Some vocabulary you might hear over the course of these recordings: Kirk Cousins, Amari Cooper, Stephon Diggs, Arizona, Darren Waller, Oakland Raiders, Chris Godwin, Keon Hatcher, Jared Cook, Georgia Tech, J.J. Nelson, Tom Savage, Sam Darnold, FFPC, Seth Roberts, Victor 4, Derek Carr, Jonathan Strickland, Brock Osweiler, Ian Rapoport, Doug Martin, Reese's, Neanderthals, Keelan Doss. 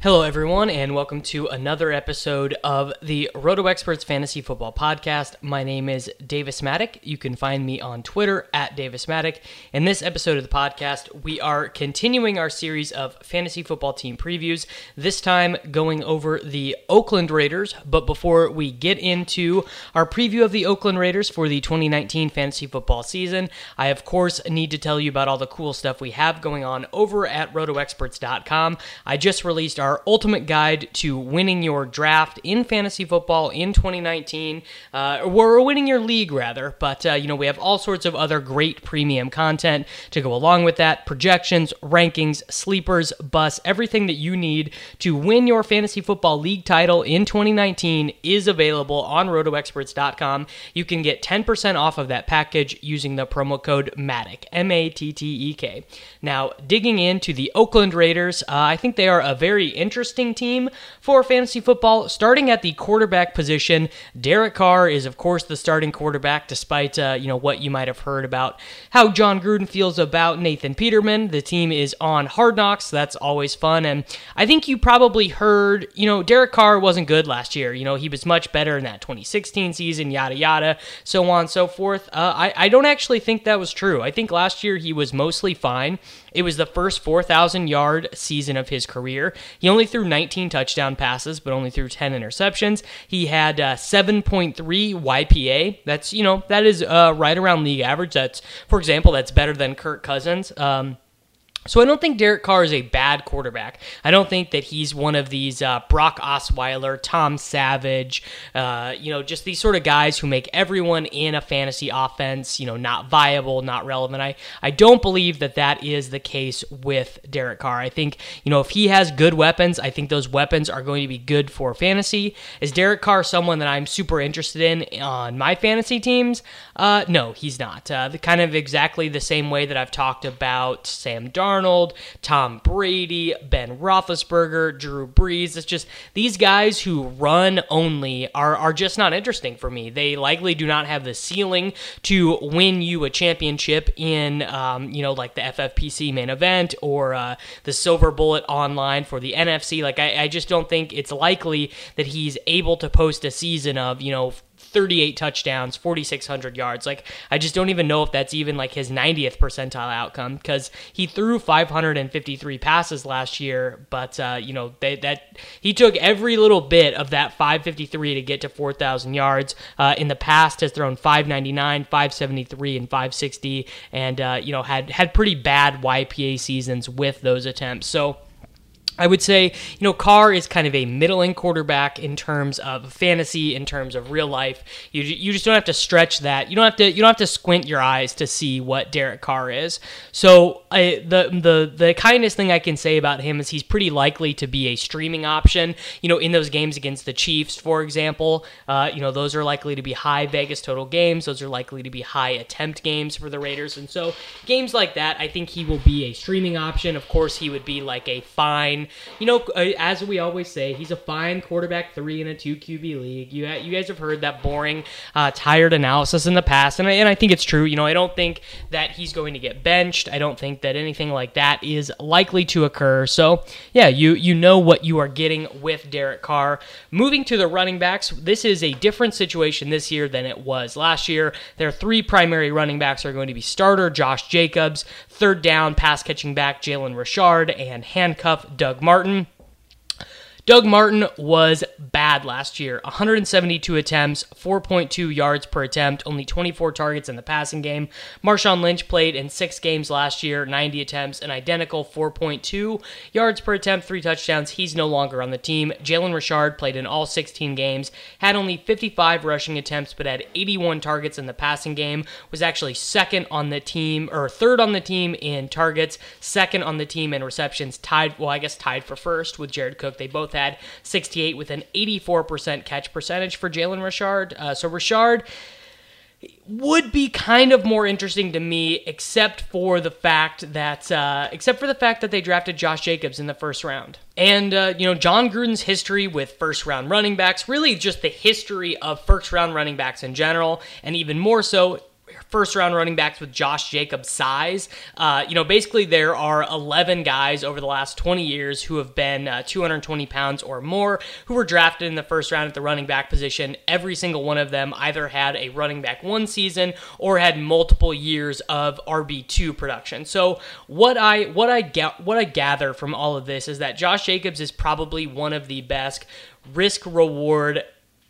Hello, everyone, and welcome to another episode of the RotoExperts Fantasy Football Podcast. My name is Davis Mattek. You can find me on Twitter at Davis Mattek. In this episode of the podcast, we are continuing our series of fantasy football team previews, this time going over the Oakland Raiders. But before we get into our preview of the Oakland Raiders for the 2019 fantasy football season, I, of course, need to tell you about all the cool stuff we have going on over at RotoExperts.com. I just released our ultimate guide to winning your draft in fantasy football in 2019. We're winning your league, rather, but we have all sorts of other great premium content to go along with that. Projections, rankings, sleepers, bus, everything that you need to win your fantasy football league title in 2019 is available on rotoexperts.com. You can get 10% off of that package using the promo code MATTEK, M-A-T-T-E-K. Now, digging into the Oakland Raiders, I think they are a very interesting team for fantasy football. Starting at the quarterback position, Derek Carr is, of course, the starting quarterback, despite what you might have heard about how Jon Gruden feels about Nathan Peterman. The team is on Hard Knocks. That's always fun, and I think you probably heard, Derek Carr wasn't good last year. He was much better in that 2016 season, yada, yada, so on and so forth. I don't actually think that was true. I think last year he was mostly fine. It was the first 4,000-yard season of his career. He only threw 19 touchdown passes, but only threw 10 interceptions. He had 7.3 YPA. That's, that is right around league average. That's, for example, that's better than Kirk Cousins. So I don't think Derek Carr is a bad quarterback. I don't think that he's one of these Brock Osweiler, Tom Savage, just these sort of guys who make everyone in a fantasy offense, not viable, not relevant. I don't believe that is the case with Derek Carr. I think, if he has good weapons, I think those weapons are going to be good for fantasy. Is Derek Carr someone that I'm super interested in on my fantasy teams? No, he's not. Kind of exactly the same way that I've talked about Sam Darnold, Tom Brady, Ben Roethlisberger, Drew Brees. It's just these guys who run only are just not interesting for me. They likely do not have the ceiling to win you a championship in, like the FFPC main event or the silver bullet online for the NFC. Like, I just don't think it's likely that he's able to post a season of, 38 touchdowns, 4,600 yards. Like, I just don't even know if that's even like his 90th percentile outcome, because he threw 553 passes last year, but he took every little bit of that 553 to get to 4,000 yards. In the past, has thrown 599, 573, and 560, and had pretty bad YPA seasons with those attempts. So I would say, Carr is kind of a middling quarterback in terms of fantasy, in terms of real life. You just don't have to stretch that. You don't have to squint your eyes to see what Derek Carr is. So the kindest thing I can say about him is he's pretty likely to be a streaming option. In those games against the Chiefs, for example, those are likely to be high Vegas total games. Those are likely to be high attempt games for the Raiders. And so games like that, I think he will be a streaming option. Of course, he would be like a fine, as we always say, he's a fine quarterback 3 in a 2 QB league. You guys have heard that boring, tired analysis in the past, and I think it's true. I don't think that he's going to get benched. I don't think that anything like that is likely to occur. So, yeah, you know what you are getting with Derek Carr. Moving to the running backs, this is a different situation this year than it was last year. Their 3 primary running backs are going to be starter Josh Jacobs, third down pass-catching back Jalen Richard, and handcuff Doug Martin. Doug Martin was bad last year. 172 attempts, 4.2 yards per attempt, only 24 targets in the passing game. Marshawn Lynch played in 6 games last year, 90 attempts, an identical 4.2 yards per attempt, 3 touchdowns. He's no longer on the team. Jalen Richard played in all 16 games, had only 55 rushing attempts, but had 81 targets in the passing game, was actually third on the team in targets, second on the team in receptions, tied for first with Jared Cook. They both had 68 with an 84% catch percentage for Jalen Richard. So Richard, would be kind of more interesting to me, except for the fact that they drafted Josh Jacobs in the first round. And, Jon Gruden's history with first-round running backs, really just the history of first-round running backs in general, and even more so, first-round running backs with Josh Jacobs' size. Basically there are 11 guys over the last 20 years who have been 220 pounds or more who were drafted in the first round at the running back position. Every single one of them either had a running back one season or had multiple years of RB2 production. So what I gather from all of this is that Josh Jacobs is probably one of the best risk-reward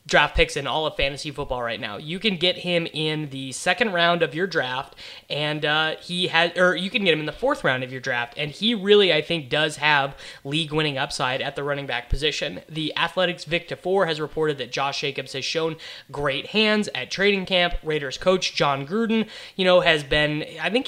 draft picks in all of fantasy football right now. You can get him in the second round of your draft, and you can get him in the fourth round of your draft, and he really, I think, does have league-winning upside at the running back position. The Athletic's Victor 4 has reported that Josh Jacobs has shown great hands at training camp. Raiders coach Jon Gruden,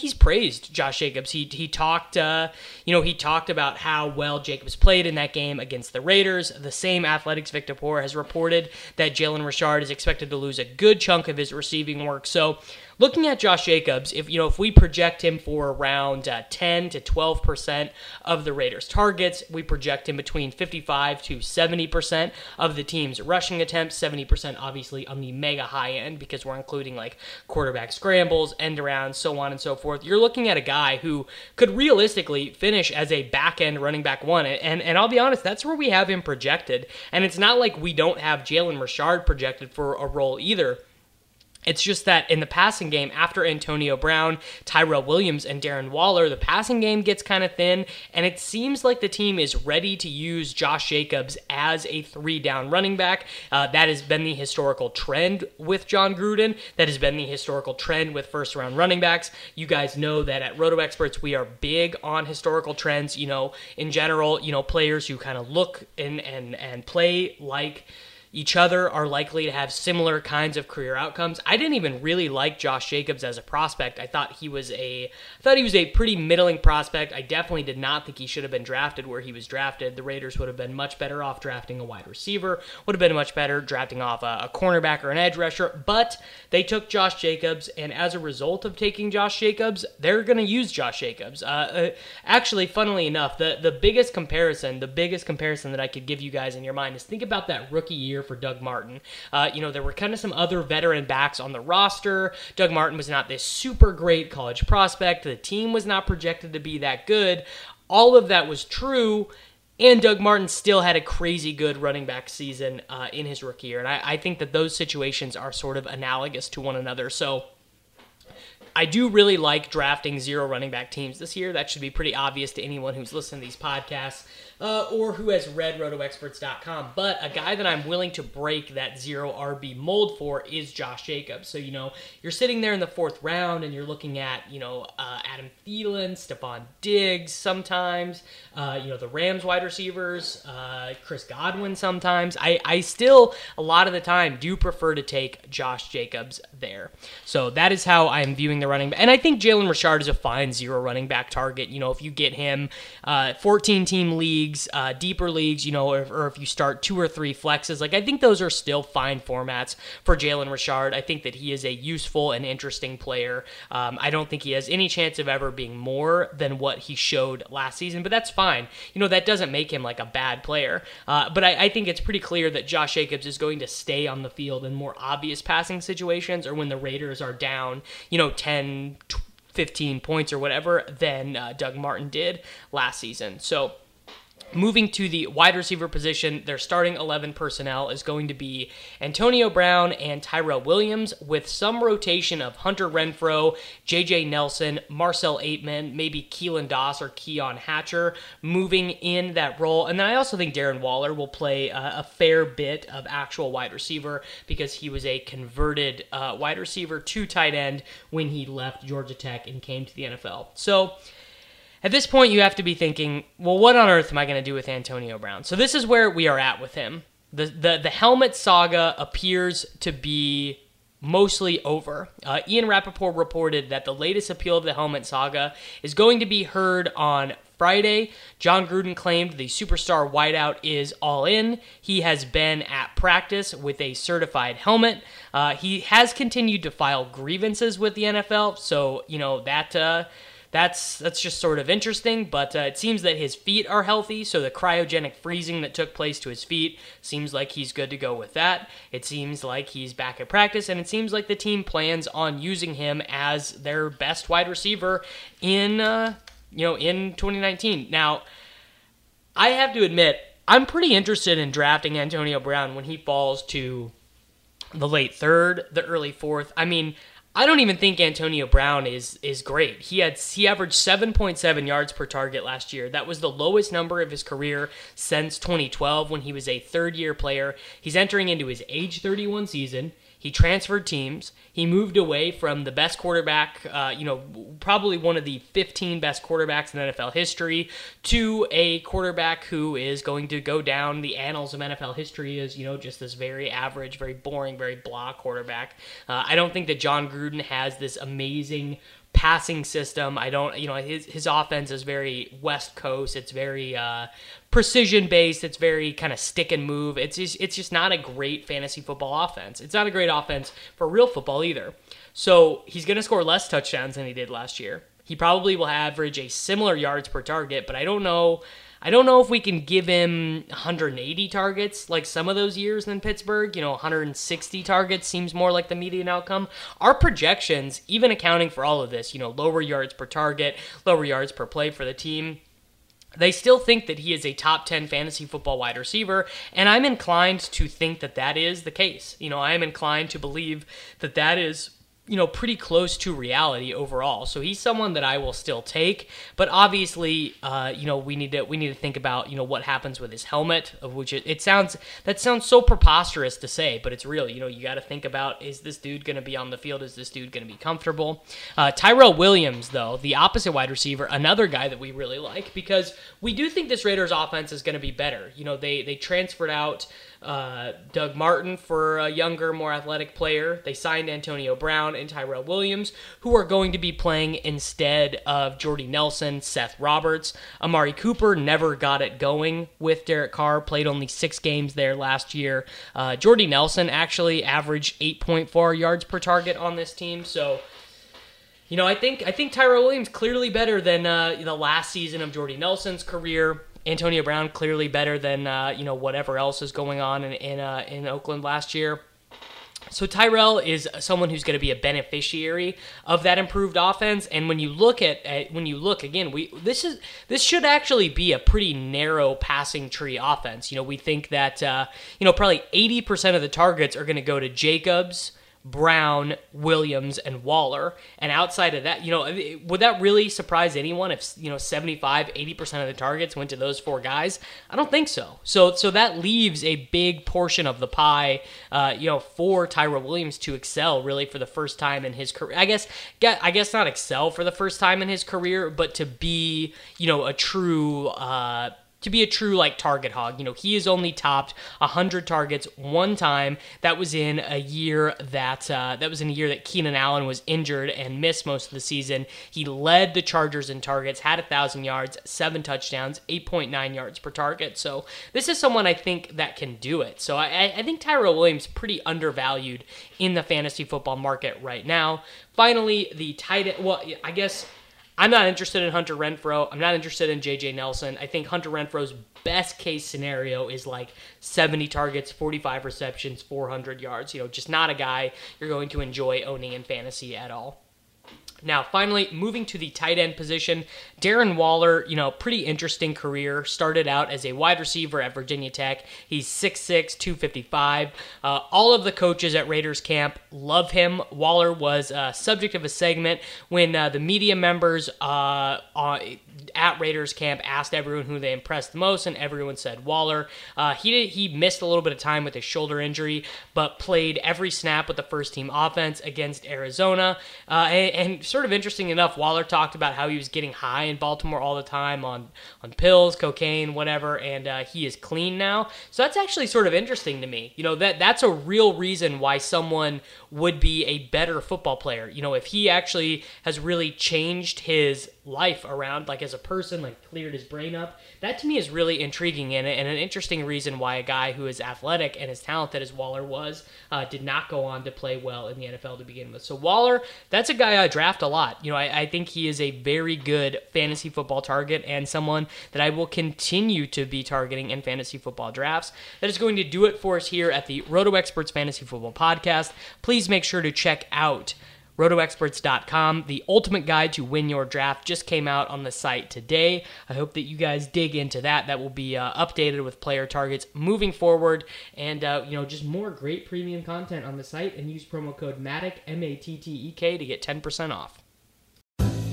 he's praised Josh Jacobs. He talked about how well Jacobs played in that game against the Raiders. The same Athletic's Victor 4 has reported that Jalen Richard is expected to lose a good chunk of his receiving work. So looking at Josh Jacobs, if we project him for around 10 to 12% of the Raiders' targets, we project him between 55 to 70% of the team's rushing attempts, 70% obviously on the mega high end because we're including like quarterback scrambles, end arounds, so on and so forth. You're looking at a guy who could realistically finish as a back-end running back one, and I'll be honest, that's where we have him projected, and it's not like we don't have Jalen Richard projected for a role either. It's just that in the passing game, after Antonio Brown, Tyrell Williams, and Darren Waller, the passing game gets kind of thin, and it seems like the team is ready to use Josh Jacobs as a three-down running back. That has been the historical trend with Jon Gruden. That has been the historical trend with first-round running backs. You guys know that at RotoExperts, we are big on historical trends. In general, players who kind of look and play like each other are likely to have similar kinds of career outcomes. I didn't even really like Josh Jacobs as a prospect. I thought he was a pretty middling prospect. I definitely did not think he should have been drafted where he was drafted. The Raiders would have been much better off drafting a wide receiver, would have been much better drafting off a cornerback or an edge rusher, but they took Josh Jacobs, and as a result of taking Josh Jacobs, they're going to use Josh Jacobs. Actually, funnily enough, the biggest comparison that I could give you guys in your mind is think about that rookie year for Doug Martin. There were kind of some other veteran backs on the roster. Doug Martin was not this super great college prospect. The team was not projected to be that good. All of that was true, and Doug Martin still had a crazy good running back season in his rookie year. And I think that those situations are sort of analogous to one another. So I do really like drafting zero running back teams this year. That should be pretty obvious to anyone who's listened to these podcasts or who has read rotoexperts.com. But a guy that I'm willing to break that zero RB mold for is Josh Jacobs. So, you're sitting there in the fourth round and you're looking at, Adam Thielen, Stephon Diggs sometimes, the Rams wide receivers, Chris Godwin sometimes. I still, a lot of the time, do prefer to take Josh Jacobs there. So that is how I'm viewing the running back. And I think Jalen Richard is a fine zero running back target. If you get him 14-team leagues, deeper leagues, or if you start two or three flexes, I think those are still fine formats for Jalen Richard. I think that he is a useful and interesting player. I don't think he has any chance of ever being more than what he showed last season, but that's fine. That doesn't make him like a bad player. But I think it's pretty clear that Josh Jacobs is going to stay on the field in more obvious passing situations or when the Raiders are down, 10, 15 points or whatever than Doug Martin did last season. So moving to the wide receiver position, their starting 11 personnel is going to be Antonio Brown and Tyrell Williams with some rotation of Hunter Renfrow, J.J. Nelson, Marcel Aitman, maybe Keelan Doss or Keon Hatcher moving in that role. And then I also think Darren Waller will play a fair bit of actual wide receiver because he was a converted wide receiver to tight end when he left Georgia Tech and came to the NFL. So at this point, you have to be thinking, well, what on earth am I going to do with Antonio Brown? So this is where we are at with him. The helmet saga appears to be mostly over. Ian Rapoport reported that the latest appeal of the helmet saga is going to be heard on Friday, Jon Gruden claimed the superstar wideout is all in. He has been at practice with a certified helmet. He has continued to file grievances with the NFL, so, you know, that's just sort of interesting, but it seems that his feet are healthy, so the cryogenic freezing that took place to his feet seems like he's good to go with that. It seems like he's back at practice, and it seems like the team plans on using him as their best wide receiver in 2019. Now, I have to admit, I'm pretty interested in drafting Antonio Brown when he falls to the late third, the early fourth. I mean, I don't even think Antonio Brown is great. He averaged 7.7 yards per target last year. That was the lowest number of his career since 2012 when he was a third-year player. He's entering into his age 31 season. He transferred teams. He moved away from the best quarterback, probably one of the 15 best quarterbacks in NFL history, to a quarterback who is going to go down the annals of NFL history as, just this very average, very boring, very blah quarterback. I don't think that Jon Gruden has this amazing passing system. I don't, his offense is very West Coast. It's very precision-based. It's very kind of stick and move. It's just not a great fantasy football offense. It's not a great offense for real football either. So he's going to score less touchdowns than he did last year. He probably will average a similar yards per target, but I don't know if we can give him 180 targets like some of those years in Pittsburgh. 160 targets seems more like the median outcome. Our projections, even accounting for all of this, lower yards per target, lower yards per play for the team, they still think that he is a top 10 fantasy football wide receiver, and I'm inclined to think that that is the case. I am inclined to believe that that is pretty close to reality overall. So he's someone that I will still take, but obviously, we need to think about, what happens with his helmet, of which it sounds so preposterous to say, but it's real. You got to think about, is this dude going to be on the field? Is this dude going to be comfortable? Tyrell Williams, though, the opposite wide receiver, another guy that we really like, because we do think this Raiders offense is going to be better. They transferred out Doug Martin for a younger, more athletic player. They signed Antonio Brown and Tyrell Williams, who are going to be playing instead of Jordy Nelson, Seth Roberts. Amari Cooper never got it going with Derek Carr, played only 6 games there last year. Jordy Nelson actually averaged 8.4 yards per target on this team, so I think Tyrell Williams clearly better than the last season of Jordy Nelson's career. Antonio Brown clearly better than whatever else is going on in Oakland last year. So Tyrell is someone who's going to be a beneficiary of that improved offense. And when you look again, this should actually be a pretty narrow passing tree offense. We think that probably 80% of the targets are going to go to Jacobs, Brown, Williams, and Waller. And outside of that, would that really surprise anyone if, 75, 80% of the targets went to those 4 guys? I don't think so. So that leaves a big portion of the pie, for Tyrell Williams to excel really for the first time in his career. I guess not excel for the first time in his career, but to be, a true like target hog. He has only topped 100 targets one time. That was in a year that Keenan Allen was injured and missed most of the season. He led the Chargers in targets, had 1,000 yards, 7 touchdowns, 8.9 yards per target. So this is someone I think that can do it. So I think Tyrell Williams pretty undervalued in the fantasy football market right now. Finally, the tight end. Well, I guess I'm not interested in Hunter Renfrow. I'm not interested in J.J. Nelson. I think Hunter Renfrow's best case scenario is like 70 targets, 45 receptions, 400 yards. Just not a guy you're going to enjoy owning in fantasy at all. Now, finally, moving to the tight end position, Darren Waller, pretty interesting career. Started out as a wide receiver at Virginia Tech. He's 6'6", 255. All of the coaches at Raiders camp love him. Waller was subject of a segment when the media members at Raiders camp asked everyone who they impressed the most, and everyone said Waller. He missed a little bit of time with his shoulder injury, but played every snap with the first-team offense against Arizona, and sort of interesting enough, Waller talked about how he was getting high in Baltimore all the time on pills, cocaine, whatever, and he is clean now. So that's actually sort of interesting to me. That's a real reason why someone would be a better football player. If he actually has really changed his life around, like as a person, like cleared his brain up. That to me is really intriguing and an interesting reason why a guy who is athletic and as talented as Waller was did not go on to play well in the NFL to begin with. So Waller, that's a guy I draft a lot. You know, I think he is a very good fantasy football target and someone that I will continue to be targeting in fantasy football drafts. That is going to do it for us here at the RotoExperts Fantasy Football Podcast. Please make sure to check out RotoExperts.com. The ultimate guide to win your draft just came out on the site today. I hope that you guys dig into that. That will be updated with player targets moving forward, and just more great premium content on the site. And use promo code Mattek, M-A-T-T-E-K, to get 10% off.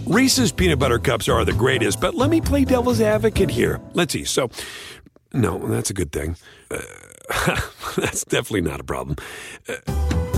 Reese's peanut butter cups are the greatest, but let me play devil's advocate here. Let's see. So, no, that's a good thing. That's definitely not a problem.